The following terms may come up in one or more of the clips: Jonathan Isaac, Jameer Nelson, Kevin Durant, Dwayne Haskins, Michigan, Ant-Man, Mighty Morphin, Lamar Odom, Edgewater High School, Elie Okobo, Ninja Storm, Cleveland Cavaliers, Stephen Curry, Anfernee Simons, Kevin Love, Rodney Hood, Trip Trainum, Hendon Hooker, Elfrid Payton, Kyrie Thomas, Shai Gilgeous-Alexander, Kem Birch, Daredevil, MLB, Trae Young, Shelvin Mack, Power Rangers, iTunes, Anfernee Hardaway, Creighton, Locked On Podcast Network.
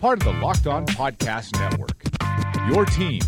part of the Locked On Podcast Network, your team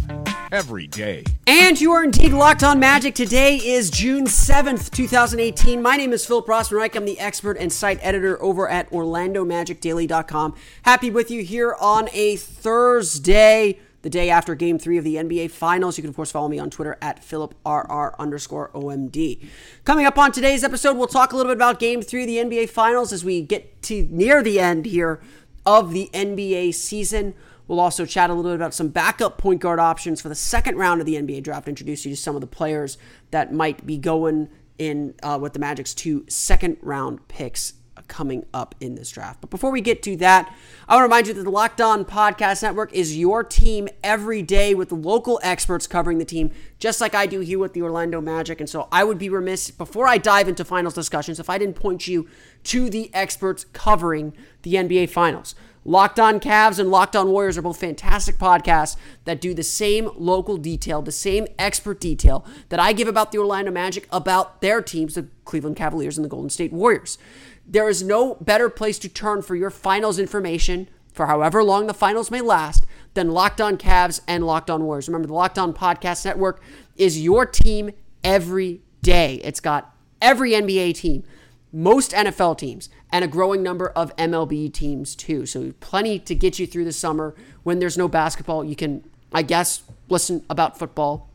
every day. And you are indeed Locked On Magic. Today is June 7th, 2018. My name is Philip Rossman-Reich. I'm the expert and site editor over at OrlandoMagicDaily.com. Happy with you here on a Thursday, the day after Game 3 of the NBA Finals. You can, of course, follow me on Twitter at PhilipRR_OMD. Coming up on today's episode, we'll talk a little bit about Game 3 of the NBA Finals as we get to near the end here of the NBA season. We'll also chat a little bit about some backup point guard options for the second round of the NBA draft, introduce you to some of the players that might be going in with the Magic's 2 second-round picks coming up in this draft. But before we get to that, I want to remind you that the Locked On Podcast Network is your team every day with local experts covering the team, just like I do here with the Orlando Magic. And so I would be remiss, before I dive into finals discussions, if I didn't point you to the experts covering the NBA Finals. Locked On Cavs and Locked On Warriors are both fantastic podcasts that do the same local detail, the same expert detail that I give about the Orlando Magic, about their teams, the Cleveland Cavaliers and the Golden State Warriors. There is no better place to turn for your finals information for however long the finals may last than Locked On Cavs and Locked On Warriors. Remember, the Locked On Podcast Network is your team every day. It's got every NBA team, most NFL teams, and a growing number of MLB teams too. So plenty to get you through the summer. When there's no basketball, you can, I guess, listen about football,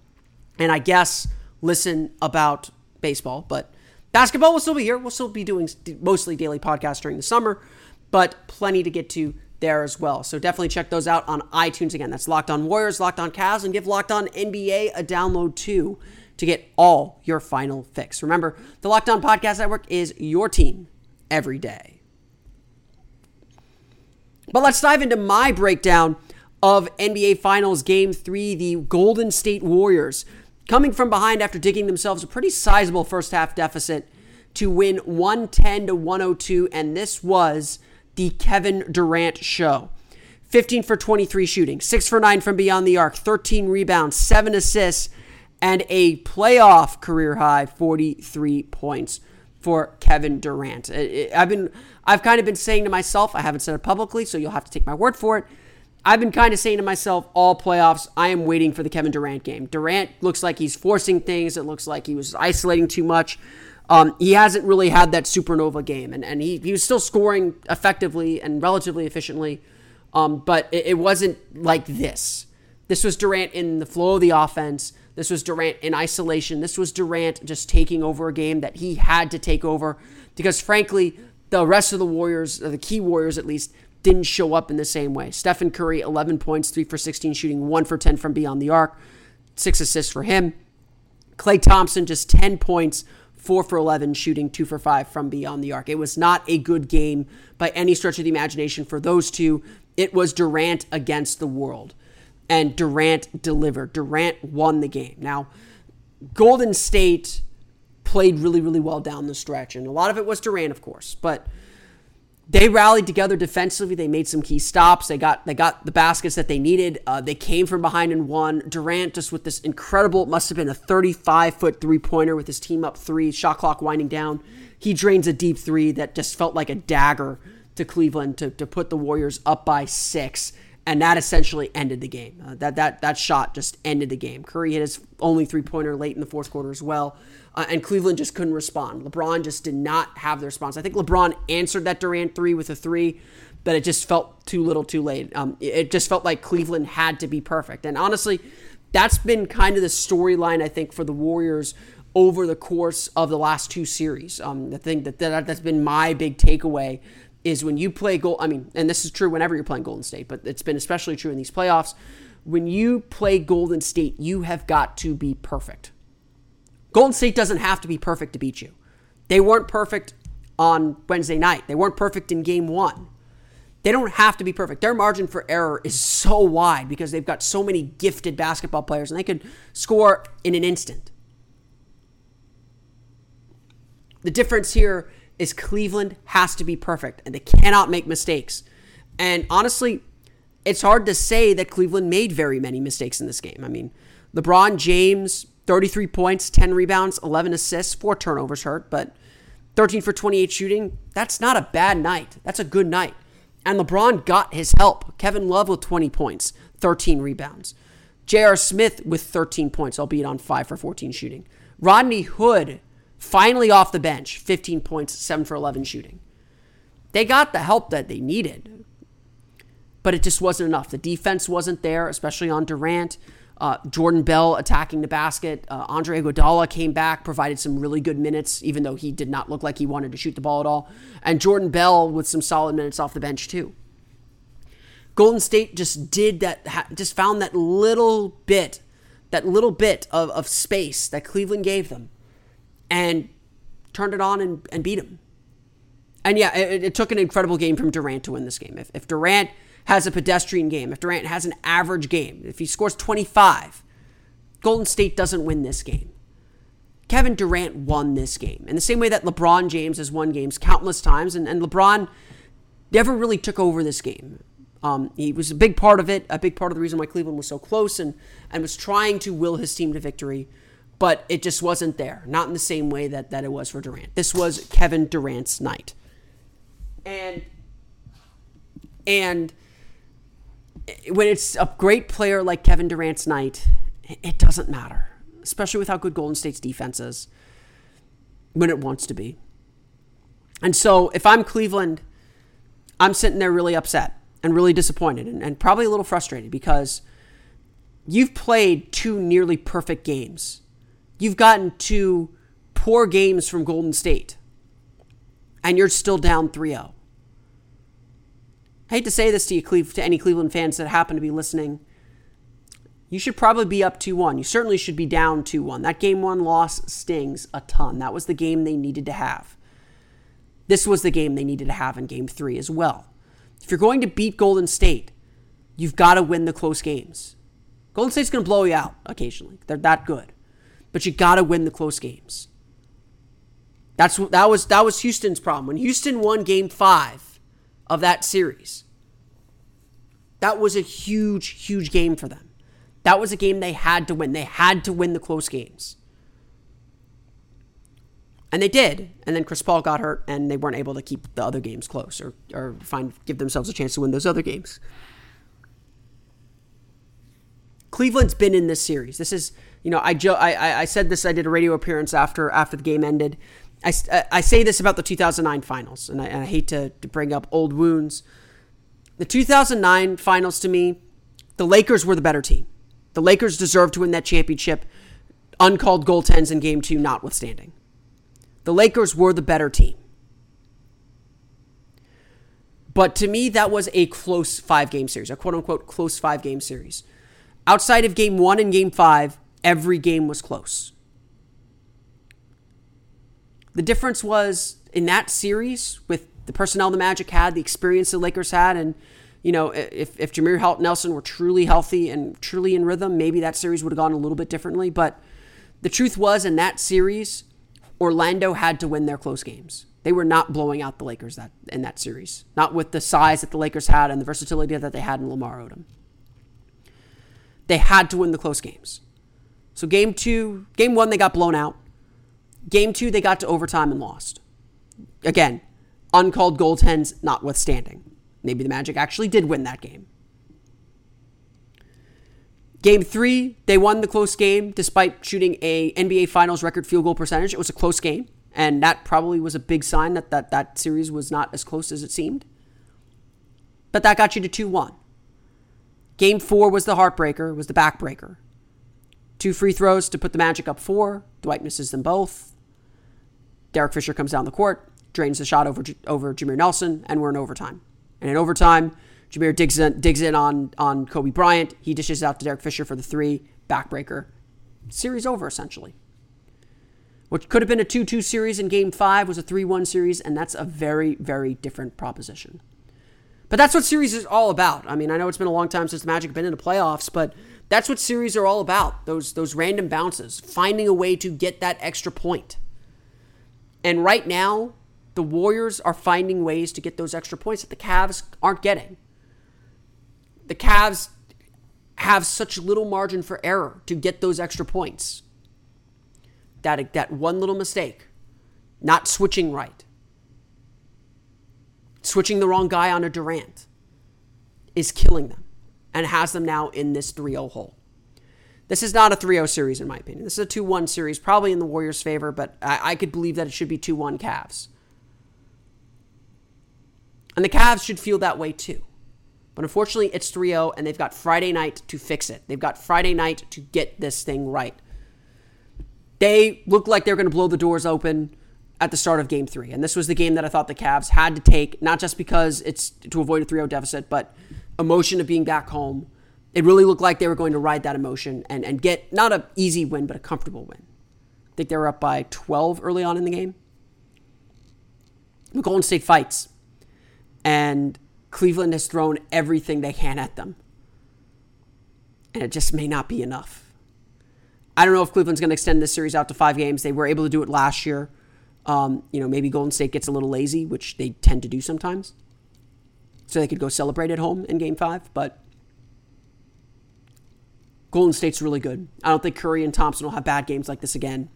and I guess listen about baseball, but basketball will still be here. We'll still be doing mostly daily podcasts during the summer, but plenty to get to there as well. So definitely check those out on iTunes. Again, that's Locked On Warriors, Locked On Cavs, and give Locked On NBA a download too to get all your final fix. Remember, the Locked On Podcast Network is your team every day. But let's dive into my breakdown of NBA Finals Game 3, the Golden State Warriors, coming from behind after digging themselves a pretty sizable first-half deficit to win 110-102, and this was the Kevin Durant show. 15 for 23 shooting, 6 for 9 from beyond the arc, 13 rebounds, 7 assists, and a playoff career-high 43 points for Kevin Durant. I've kind of been saying to myself, I haven't said it publicly, so you'll have to take my word for it, I've been kind of saying to myself, all playoffs, I am waiting for the Kevin Durant game. Durant looks like he's forcing things. It looks like he was isolating too much. He hasn't really had that supernova game, and he was still scoring effectively and relatively efficiently, but it wasn't like this. This was Durant in the flow of the offense. This was Durant in isolation. This was Durant just taking over a game that he had to take over because, frankly, the rest of the Warriors, or the key Warriors at least, didn't show up in the same way. Stephen Curry, 11 points, 3 for 16 shooting, 1 for 10 from beyond the arc, 6 assists for him. Klay Thompson, just 10 points, 4 for 11 shooting, 2 for 5 from beyond the arc. It was not a good game by any stretch of the imagination for those two. It was Durant against the world. and Durant delivered. Durant won the game. Now, Golden State played really, really well down the stretch, and a lot of it was Durant, of course, but they rallied together defensively. They made some key stops. They got the baskets that they needed. They came from behind and won. Durant just with this incredible, it must have been a 35-foot three-pointer with his team up three, shot clock winding down. He drains a deep three that just felt like a dagger to Cleveland to put the Warriors up by 6, and that essentially ended the game. That shot just ended the game. Curry hit his only three-pointer late in the fourth quarter as well. And Cleveland just couldn't respond. LeBron just did not have the response. I think LeBron answered that Durant three with a three, but it just felt too little too late. It just felt like Cleveland had to be perfect. And honestly, that's been kind of the storyline, I think, for the Warriors over the course of the last two series. The thing that's been my big takeaway is when you play and this is true whenever you're playing Golden State, but it's been especially true in these playoffs. When you play Golden State, you have got to be perfect. Golden State doesn't have to be perfect to beat you. They weren't perfect on Wednesday night. They weren't perfect in game one. They don't have to be perfect. Their margin for error is so wide because they've got so many gifted basketball players, and they could score in an instant. The difference here is Cleveland has to be perfect, and they cannot make mistakes. And honestly, it's hard to say that Cleveland made very many mistakes in this game. I mean, LeBron James, 33 points, 10 rebounds, 11 assists, 4 turnovers hurt, but 13 for 28 shooting, that's not a bad night. That's a good night. And LeBron got his help. Kevin Love with 20 points, 13 rebounds. J.R. Smith with 13 points, albeit on 5 for 14 shooting. Rodney Hood, finally off the bench, 15 points, 7 for 11 shooting. They got the help that they needed, but it just wasn't enough. The defense wasn't there, especially on Durant. Jordan Bell attacking the basket. Andre Iguodala came back, provided some really good minutes, even though he did not look like he wanted to shoot the ball at all. And Jordan Bell with some solid minutes off the bench too. Golden State just did that, just found that little bit of space that Cleveland gave them and turned it on and beat him. And yeah, it took an incredible game from Durant to win this game. If Durant has a pedestrian game, if Durant has an average game, if he scores 25, Golden State doesn't win this game. Kevin Durant won this game in the same way that LeBron James has won games countless times, and LeBron never really took over this game. He was a big part of it, a big part of the reason why Cleveland was so close and was trying to will his team to victory, but it just wasn't there, not in the same way that it was for Durant. This was Kevin Durant's night. And when it's a great player like Kevin Durant's night, it doesn't matter, especially with how good Golden State's defense is when it wants to be. And so if I'm Cleveland, I'm sitting there really upset and really disappointed and probably a little frustrated because you've played 2 nearly perfect games. You've gotten 2 poor games from Golden State, and you're still down 3-0. I hate to say this to you, to any Cleveland fans that happen to be listening. You should probably be up 2-1. You certainly should be down 2-1. That game one loss stings a ton. That was the game they needed to have. This was the game they needed to have in game 3 as well. If you're going to beat Golden State, you've got to win the close games. Golden State's going to blow you out occasionally. They're that good. But you got to win the close games. That was Houston's problem. When Houston won game 5, of that series, that was a huge, huge game for them. That was a game they had to win. They had to win the close games. And they did. And then Chris Paul got hurt, and they weren't able to keep the other games close or give themselves a chance to win those other games. Cleveland's been in this series. This is, I said this, I did a radio appearance after the game ended. I say this about the 2009 finals, and I hate to bring up old wounds. The 2009 finals, to me, the Lakers were the better team. The Lakers deserved to win that championship, uncalled goaltends in Game 2 notwithstanding. The Lakers were the better team. But to me, that was a close 5-game series, a quote-unquote close 5-game series. Outside of Game 1 and Game 5, every game was close. The difference was in that series with the personnel the Magic had, the experience the Lakers had, and you know, if Jameer Nelson were truly healthy and truly in rhythm, maybe that series would have gone a little bit differently. But the truth was, in that series, Orlando had to win their close games. They were not blowing out the Lakers in that series, not with the size that the Lakers had and the versatility that they had in Lamar Odom. They had to win the close games. So game one, they got blown out. Game two, they got to overtime and lost. Again, uncalled goaltends notwithstanding. Maybe the Magic actually did win that game. Game three, they won the close game despite shooting a NBA Finals record field goal percentage. It was a close game, and that probably was a big sign that series was not as close as it seemed. But that got you to 2-1. Game four was the heartbreaker, was the backbreaker. 2 free throws to put the Magic up 4. Dwight misses them both. Derek Fisher comes down the court, drains the shot over Jameer Nelson, and we're in overtime. And in overtime, Jameer digs in on Kobe Bryant. He dishes out to Derek Fisher for the 3. Backbreaker. Series over, essentially. What could have been a 2-2 series in Game 5 was a 3-1 series, and that's a very, very different proposition. But that's what series is all about. I mean, I know it's been a long time since the Magic have been in the playoffs, but that's what series are all about, those random bounces, finding a way to get that extra point. And right now, the Warriors are finding ways to get those extra points that the Cavs aren't getting. The Cavs have such little margin for error to get those extra points. That one little mistake, not switching right, switching the wrong guy on a Durant, is killing them and has them now in this 3-0 hole. This is not a 3-0 series, in my opinion. This is a 2-1 series, probably in the Warriors' favor, but I could believe that it should be 2-1 Cavs. And the Cavs should feel that way too. But unfortunately, it's 3-0, and they've got Friday night to fix it. They've got Friday night to get this thing right. They looked like they were going to blow the doors open at the start of Game 3. And this was the game that I thought the Cavs had to take, not just because it's to avoid a 3-0 deficit, but emotion of being back home. It really looked like they were going to ride that emotion and get not an easy win, but a comfortable win. I think they were up by 12 early on in the game. The Golden State fights, and Cleveland has thrown everything they can at them, and it just may not be enough. I don't know if Cleveland's going to extend this series out to 5 games. They were able to do it last year. Maybe Golden State gets a little lazy, which they tend to do sometimes, so they could go celebrate at home in Game 5, but Golden State's really good. I don't think Curry and Thompson will have bad games like this again.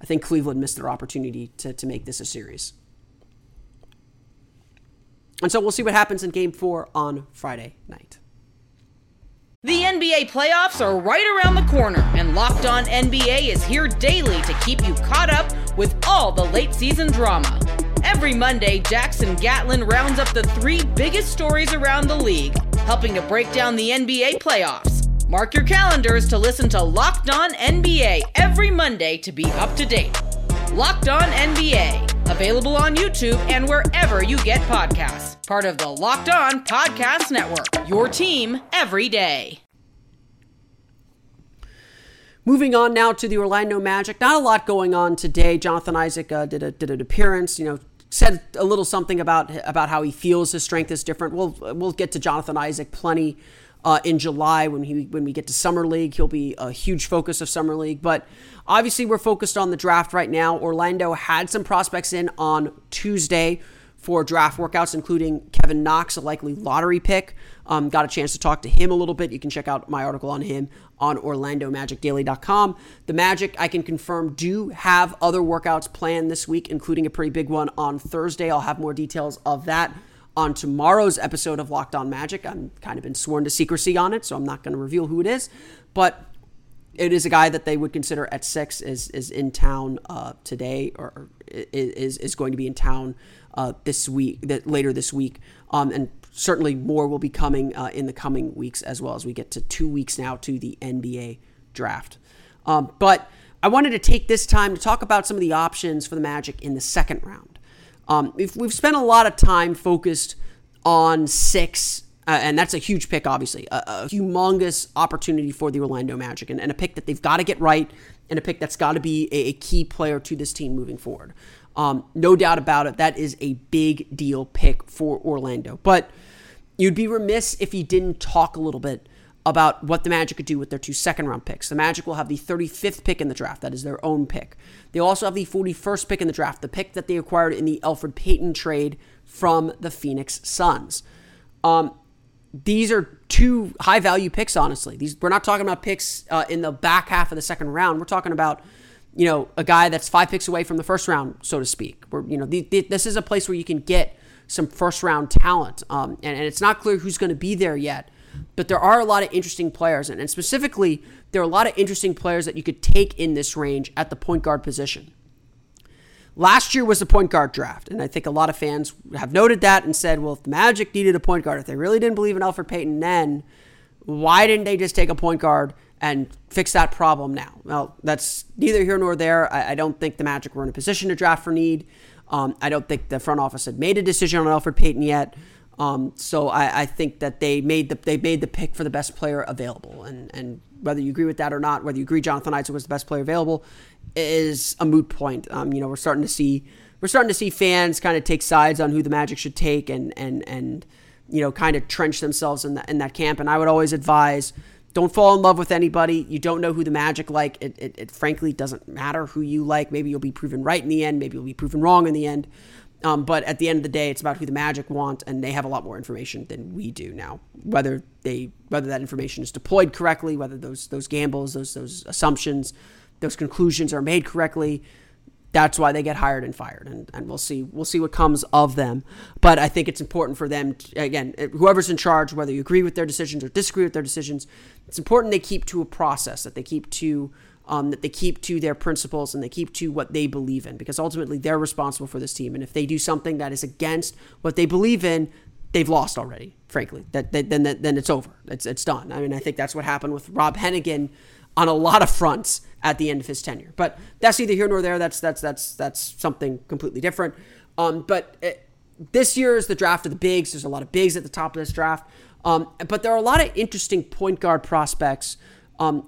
I think Cleveland missed their opportunity to make this a series. And so we'll see what happens in Game 4 on Friday night. The NBA playoffs are right around the corner, and Locked On NBA is here daily to keep you caught up with all the late season drama. Every Monday, Jackson Gatlin rounds up the 3 biggest stories around the league, helping to break down the NBA playoffs. Mark your calendars to listen to Locked On NBA every Monday to be up to date. Locked On NBA, available on YouTube and wherever you get podcasts. Part of the Locked On Podcast Network, your team every day. Moving on now to the Orlando Magic. Not a lot going on today. Jonathan Isaac did an appearance, said a little something about how he feels his strength is different. We'll get to Jonathan Isaac plenty in July when we get to Summer League. He'll be a huge focus of Summer League. But obviously we're focused on the draft right now. Orlando had some prospects in on Tuesday for draft workouts, including Kevin Knox, a likely lottery pick. Got a chance to talk to him a little bit. You can check out my article on him on OrlandoMagicDaily.com. The Magic, I can confirm, do have other workouts planned this week, including a pretty big one on Thursday. I'll have more details of that on tomorrow's episode of Locked On Magic. I'm kind of been sworn to secrecy on it, so I'm not going to reveal who it is. But it is a guy that they would consider at 6 is in town today, or is going to be in town this week, later this week, and certainly more will be coming in the coming weeks, as well as we get to 2 weeks now to the NBA draft. But I wanted to take this time to talk about some of the options for the Magic in the second round. We've spent a lot of time focused on 6, and that's a huge pick, obviously, a humongous opportunity for the Orlando Magic, and a pick that they've got to get right, and a pick that's got to be a key player to this team moving forward. No doubt about it, that is a big deal pick for Orlando. But you'd be remiss if he didn't talk a little bit about what the Magic could do with their 2 second-round picks. The Magic will have the 35th pick in the draft. That is their own pick. They also have the 41st pick in the draft, the pick that they acquired in the Elfrid Payton trade from the Phoenix Suns. These are two high-value picks, honestly. We're not talking about picks in the back half of the second round. We're talking about, a guy that's 5 picks away from the first round, so to speak. This is a place where you can get some first-round talent, and it's not clear who's going to be there yet. But there are a lot of interesting players, and specifically, there are a lot of interesting players that you could take in this range at the point guard position. Last year was the point guard draft, and I think a lot of fans have noted that and said, well, if the Magic needed a point guard, if they really didn't believe in Elfrid Payton then, why didn't they just take a point guard and fix that problem now? Well, that's neither here nor there. I don't think the Magic were in a position to draft for need. I don't think the front office had made a decision on Elfrid Payton yet. So I think that they made the pick for the best player available, and whether you agree with that or not, whether you agree Jonathan Isaac was the best player available, is a moot point. We're starting to see fans kind of take sides on who the Magic should take, and kind of trench themselves in that camp. And I would always advise, don't fall in love with anybody. You don't know who the Magic like. It frankly doesn't matter who you like. Maybe you'll be proven right in the end. Maybe you'll be proven wrong in the end. But at the end of the day, it's about who the Magic want, and they have a lot more information than we do now. Whether that information is deployed correctly, whether those gambles, those assumptions, those conclusions are made correctly, that's why they get hired and fired, and we'll see what comes of them. But I think it's important for them, whoever's in charge, whether you agree with their decisions or disagree with their decisions, it's important they keep to a process, that they keep to their principles, and they keep to what they believe in, because ultimately they're responsible for this team. And if they do something that is against what they believe in, they've lost already, frankly. Then it's over. It's done. I mean, I think that's what happened with Rob Hennigan on a lot of fronts at the end of his tenure. But that's neither here nor there. That's something completely different. This year is the draft of the bigs. There's a lot of bigs at the top of this draft. But there are a lot of interesting point guard prospects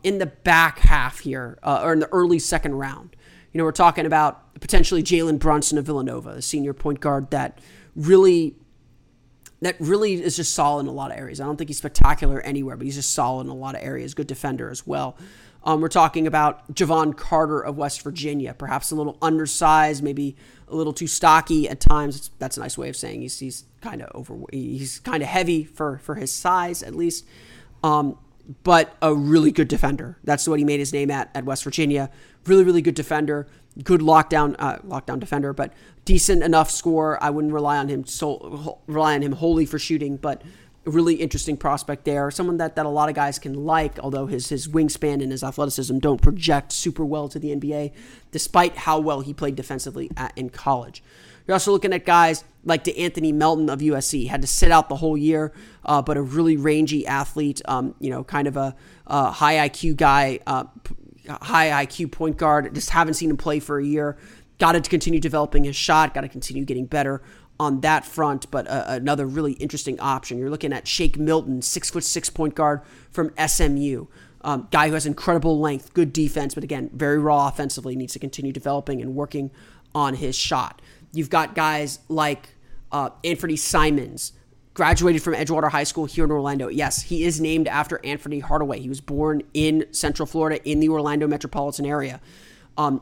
in the back half here, or in the early second round. We're talking about potentially Jalen Brunson of Villanova, a senior point guard that really is just solid in a lot of areas. I don't think he's spectacular anywhere, but he's just solid in a lot of areas. Good defender as well. We're talking about Javon Carter of West Virginia, perhaps a little undersized, maybe a little too stocky at times. That's a nice way of saying he's kind of overweight. He's kind of heavy for his size, at least. But a really good defender. That's what he made his name at West Virginia. Really, really good defender. Good lockdown defender, but decent enough scorer. I wouldn't rely on him wholly for shooting, but a really interesting prospect there. Someone that a lot of guys can like, although his wingspan and his athleticism don't project super well to the NBA, despite how well he played defensively in college. You're also looking at guys like DeAnthony Melton of USC. Had to sit out the whole year, but a really rangy athlete, kind of a high IQ guy, high IQ point guard. Just haven't seen him play for a year. Got to continue developing his shot. Got to continue getting better on that front, but another really interesting option. You're looking at Shake Milton, 6'6" point guard from SMU. Guy who has incredible length, good defense, but again, very raw offensively. Needs to continue developing and working on his shot. You've got guys like Anfernee Simons, graduated from Edgewater High School here in Orlando. Yes, he is named after Anfernee Hardaway. He was born in Central Florida in the Orlando metropolitan area.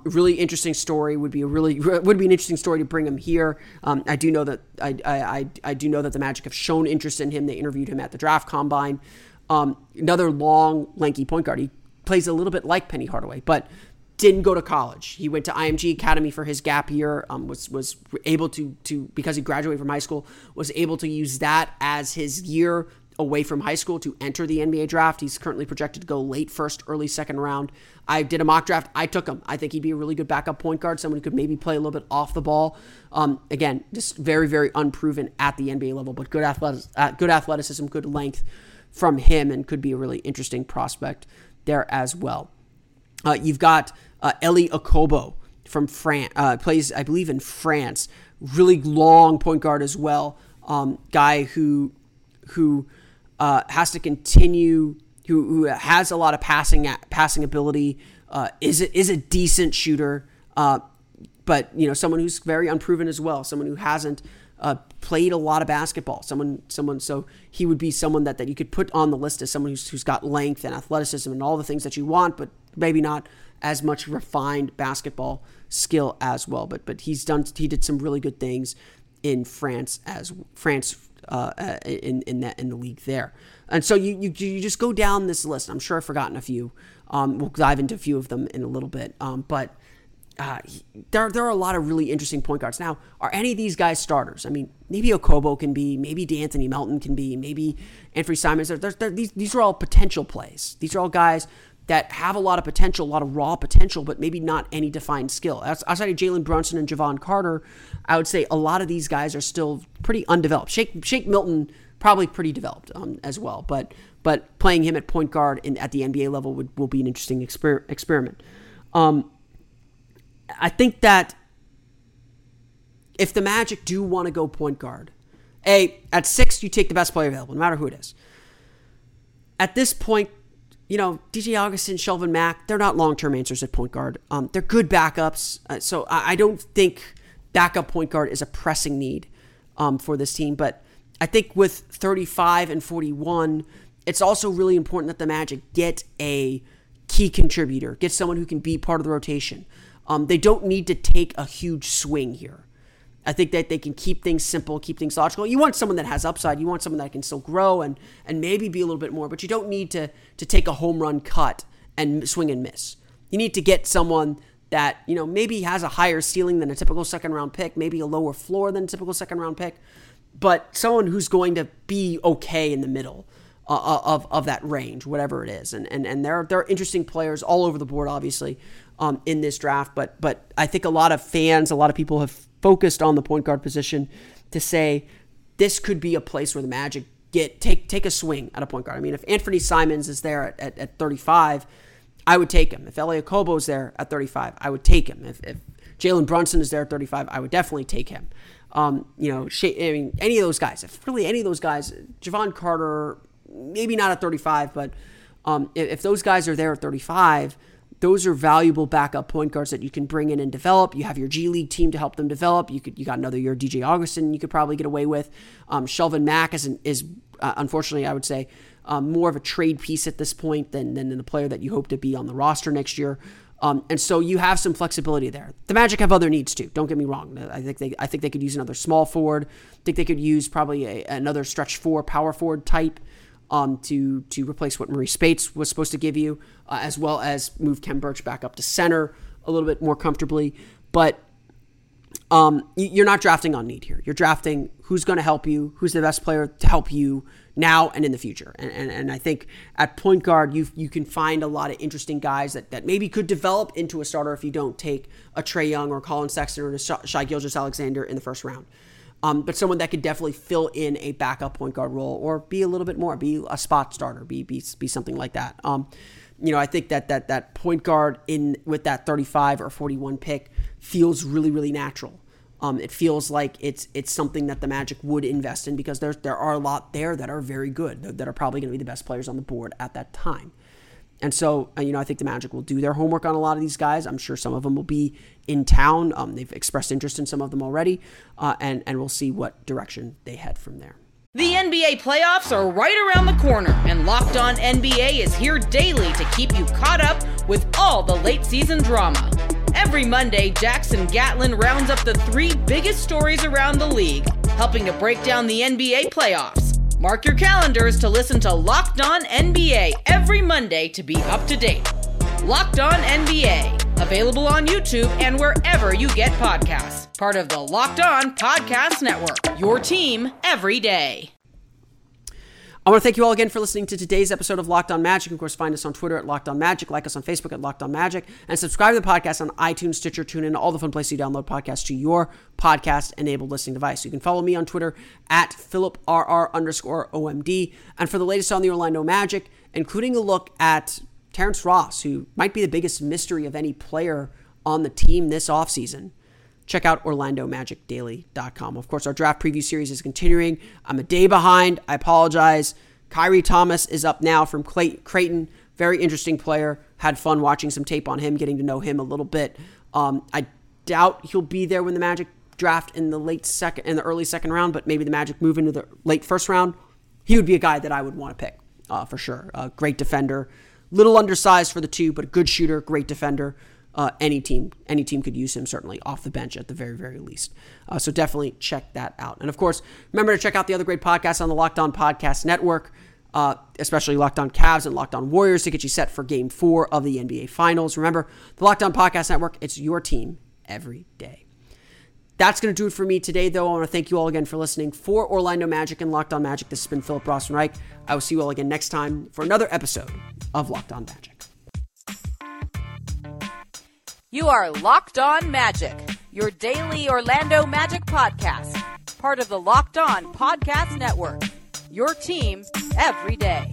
Really interesting story. Would be an interesting story to bring him here. I do know that I do know that the Magic have shown interest in him. They interviewed him at the draft combine. Another long, lanky point guard. He plays a little bit like Penny Hardaway, but didn't go to college. He went to IMG Academy for his gap year, was able to because he graduated from high school, was able to use that as his year away from high school to enter the NBA draft. He's currently projected to go late first, early second round. I did a mock draft. I took him. I think he'd be a really good backup point guard, someone who could maybe play a little bit off the ball. Again, just very, very unproven at the NBA level, but good athleticism, good length from him, and could be a really interesting prospect there as well. You've got Elie Okobo from France, plays, I believe, in France. Really long point guard as well. Guy who has to continue, who has a lot of passing ability. Is a decent shooter, but someone who's very unproven as well. Someone who hasn't played a lot of basketball. So he would be someone that you could put on the list as someone who's got length and athleticism and all the things that you want, but maybe not as much refined basketball skill as well. But he did some really good things in France in the league there. And so you just go down this list. I'm sure I've forgotten a few. We'll dive into a few of them in a little bit. But there are a lot of really interesting point guards. Now, are any of these guys starters? I mean, maybe Okobo can be, maybe DeAnthony Melton can be, maybe Anfernee Simons. These are all potential plays. These are all guys that have a lot of potential, a lot of raw potential, but maybe not any defined skill. Outside of Jalen Brunson and Javon Carter, I would say a lot of these guys are still pretty undeveloped. Shake Milton probably pretty developed as well, but playing him at point guard and at the NBA level will be an interesting experiment. I think that if the Magic do want to go point guard, at 6 you take the best player available, no matter who it is. At this point, DJ Augustin, Shelvin Mack, they're not long-term answers at point guard. They're good backups, so I don't think backup point guard is a pressing need for this team. But I think with 35 and 41, it's also really important that the Magic get a key contributor, get someone who can be part of the rotation. They don't need to take a huge swing here. I think that they can keep things simple, keep things logical. You want someone that has upside. You want someone that can still grow and maybe be a little bit more, but you don't need to take a home run cut and swing and miss. You need to get someone that, maybe has a higher ceiling than a typical second-round pick, maybe a lower floor than a typical second-round pick, but someone who's going to be okay in the middle of that range, whatever it is. And there are interesting players all over the board, obviously, in this draft, but I think a lot of people have focused on the point guard position to say this could be a place where the Magic take a swing at a point guard. I mean, if Anfernee Simons is there at 35, I would take him. If Elie Okobo is there at 35, I would take him. If Jalen Brunson is there at 35, I would definitely take him. Any of those guys, if really any of those guys, Javon Carter, maybe not at 35, but if those guys are there at 35, those are valuable backup point guards that you can bring in and develop. You have your G League team to help them develop. You got another year of DJ Augustin you could probably get away with. Shelvin Mack is unfortunately, I would say, more of a trade piece at this point than the player that you hope to be on the roster next year. And so you have some flexibility there. The Magic have other needs too. Don't get me wrong. I think they could use another small forward. I think they could use probably another stretch four, power forward type. To replace what Maurice Spates was supposed to give you, as well as move Kem Birch back up to center a little bit more comfortably. But you're not drafting on need here. You're drafting who's going to help you, who's the best player to help you now and in the future. And I think at point guard, you can find a lot of interesting guys that maybe could develop into a starter if you don't take a Trae Young or Colin Sexton or a Shai Gilgeous-Alexander in the first round. But someone that could definitely fill in a backup point guard role or be a little bit more, be a spot starter, be something like that. I think that point guard in with that 35 or 41 pick feels really, really natural. It feels like it's something that the Magic would invest in because there are a lot there that are very good, that are probably going to be the best players on the board at that time. And so, I think the Magic will do their homework on a lot of these guys. I'm sure some of them will be in town. They've expressed interest in some of them already, and we'll see what direction they head from there. The NBA playoffs are right around the corner, and Locked On NBA is here daily to keep you caught up with all the late season drama. Every Monday, Jackson Gatlin rounds up the three biggest stories around the league, helping to break down the NBA playoffs. Mark your calendars to listen to Locked On NBA every Monday to be up to date. Locked On NBA, available on YouTube and wherever you get podcasts. Part of the Locked On Podcast Network, your team every day. I want to thank you all again for listening to today's episode of Locked On Magic. Of course, find us on Twitter at Locked On Magic, like us on Facebook at Locked On Magic, and subscribe to the podcast on iTunes, Stitcher, TuneIn, all the fun places you download podcasts to your podcast-enabled listening device. You can follow me on Twitter at PhilipRR_OMD. And for the latest on the Orlando Magic, including a look at Terrence Ross, who might be the biggest mystery of any player on the team this offseason, check out OrlandoMagicDaily.com. Of course, our draft preview series is continuing. I'm a day behind. I apologize. Kyrie Thomas is up now from Creighton. Very interesting player. Had fun watching some tape on him, getting to know him a little bit. I doubt he'll be there when the Magic draft in the early second round, but maybe the Magic move into the late first round, he would be a guy that I would want to pick for sure. Great defender, little undersized for the two, but a good shooter, great defender. Any team could use him, certainly off the bench at the very, very least. So definitely check that out. And of course, remember to check out the other great podcasts on the Locked On Podcast Network, especially Locked On Cavs and Locked On Warriors to get you set for Game 4 of the NBA Finals. Remember, the Locked On Podcast Network, it's your team every day. That's going to do it for me today, though. I want to thank you all again for listening. For Orlando Magic and Locked On Magic, this has been Philip Rossman-Reich. I will see you all again next time for another episode of Locked On Magic. You are Locked On Magic, your daily Orlando Magic podcast, part of the Locked On Podcast Network, your team every day.